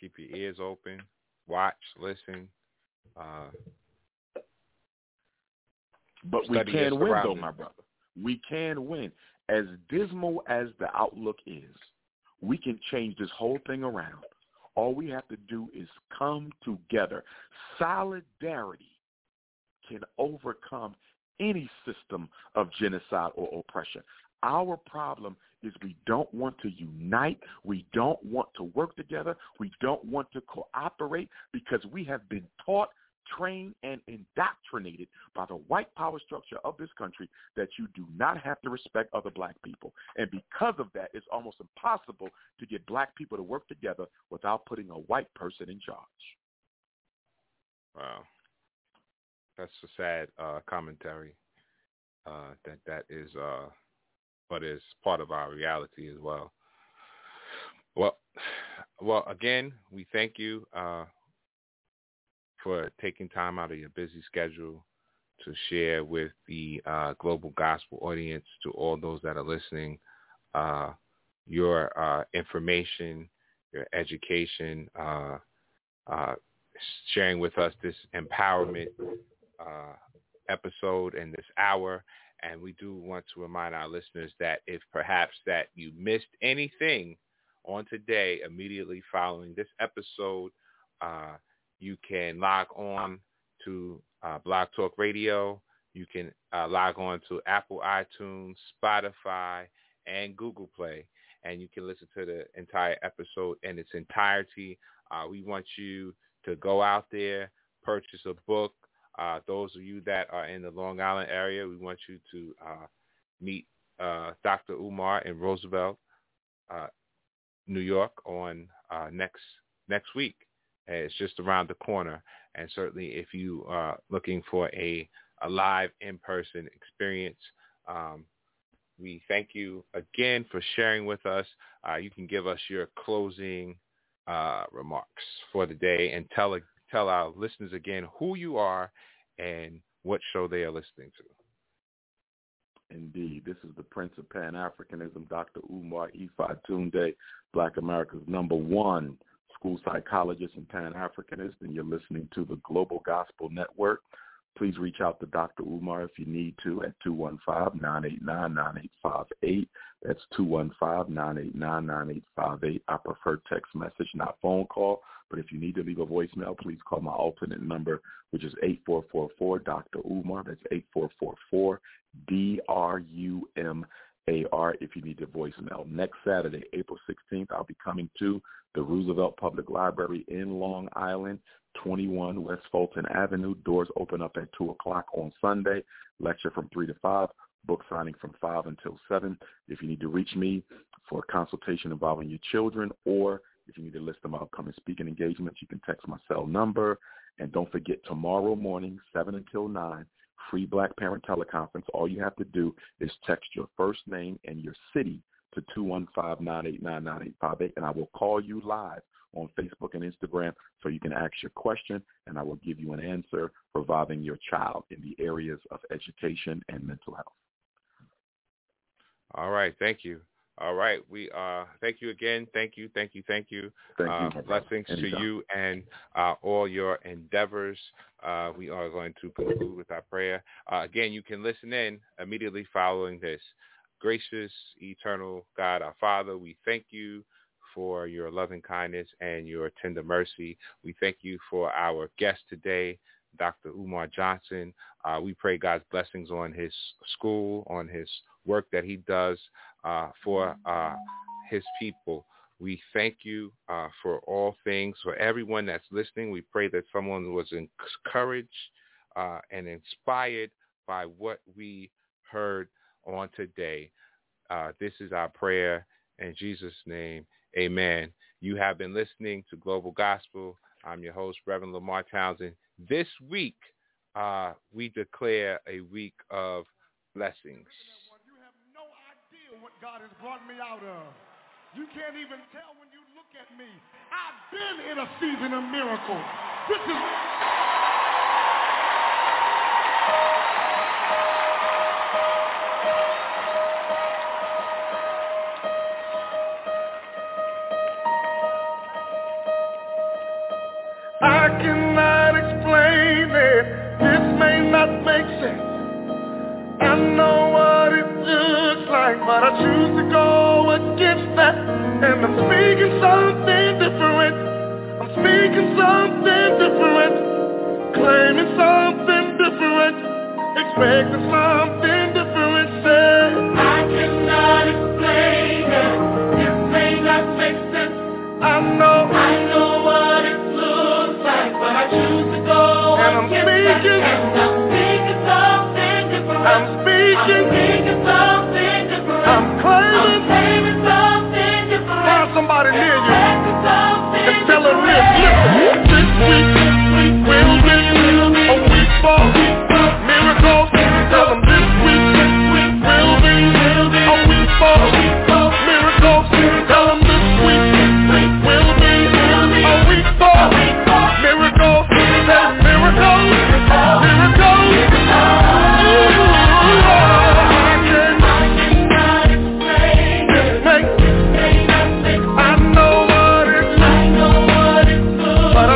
Keep your ears open. Watch, listen. But we can win, though, my brother. We can win. As dismal as the outlook is, we can change this whole thing around. All we have to do is come together. Solidarity can overcome any system of genocide or oppression. Our problem is we don't want to unite. We don't want to work together. We don't want to cooperate, because we have been taught, trained, and indoctrinated by the white power structure of this country that you do not have to respect other black people. And because of that, it's almost impossible to get black people to work together without putting a white person in charge. Wow. That's a sad commentary that is, but is part of our reality as well. Well, again, we thank you for taking time out of your busy schedule to share with the Global Gospel audience, to all those that are listening, your information, your education, sharing with us this empowerment episode and this hour. And we do want to remind our listeners that if perhaps that you missed anything on today, immediately following this episode, you can log on to Blog Talk Radio. You can log on to Apple iTunes, Spotify, and Google Play, and you can listen to the entire episode in its entirety. We want you to go out there, purchase a book. Those of you that are in the Long Island area, we want you to meet Dr. Umar in Roosevelt, New York, on next next week. It's just around the corner. And certainly if you are looking for a live in-person experience, we thank you again for sharing with us. You can give us your closing remarks for the day and tell our listeners again who you are and what show they are listening to. Indeed. This is the Prince of Pan-Africanism, Dr. Umar Ifatunde, Black America's #1 school psychologist and Pan-Africanist, and you're listening to the Global Gospel Network. Please reach out to Dr. Umar if you need to at 215-989-9858. That's 215-989-9858. I prefer text message, not phone call, but if you need to leave a voicemail, please call my alternate number, which is 8444-Dr. Umar. That's 8444-DRUMAR if you need your voicemail. Next Saturday, April 16th, I'll be coming to the Roosevelt Public Library in Long Island, 21 West Fulton Avenue. Doors open up at 2 o'clock on Sunday. Lecture from 3 to 5. Book signing from 5 until 7. If you need to reach me for a consultation involving your children, or if you need to list them upcoming speaking engagements, you can text my cell number. And don't forget, tomorrow morning, 7 until 9, free Black Parent Teleconference. All you have to do is text your first name and your city to 215-989-9858, and I will call you live on Facebook and Instagram so you can ask your question, and I will give you an answer, reviving your child in the areas of education and mental health. All right. Thank you. All right. We thank you again. Thank you. Thank you. Blessings to you and all your endeavors. We are going to conclude with our prayer. Again, you can listen in immediately following this. Gracious, eternal God, our Father, we thank you for your loving kindness and your tender mercy. We thank you for our guest today, Dr. Umar Johnson. We pray God's blessings on his school, on his work that he does for his people. We thank you for all things. For everyone that's listening, we pray that someone was encouraged and inspired by what we heard on today. This is our prayer in Jesus' name. Amen. You have been listening to Global Gospel. I'm your host, Reverend Lamar Townsend. This week, we declare a week of blessings. You have no idea what God has brought me out of. You can't even tell when you look at me. I've been in a season of miracles. I cannot explain it. This may not make sense. I know what it looks like, but I choose to go against that. And I'm speaking something different. I'm speaking something different. Claiming something different. Expecting something different. Said, I cannot explain it. This may not make sense. I know what it looks like, but I choose to go I'm speaking something different. I'm claiming something different. Find somebody near you and tell them this. This week will be a week for miracles. Tell them this week will be a week for miracles. Tell them this week will be a week for miracles. Miracles. I know what it looks like, but I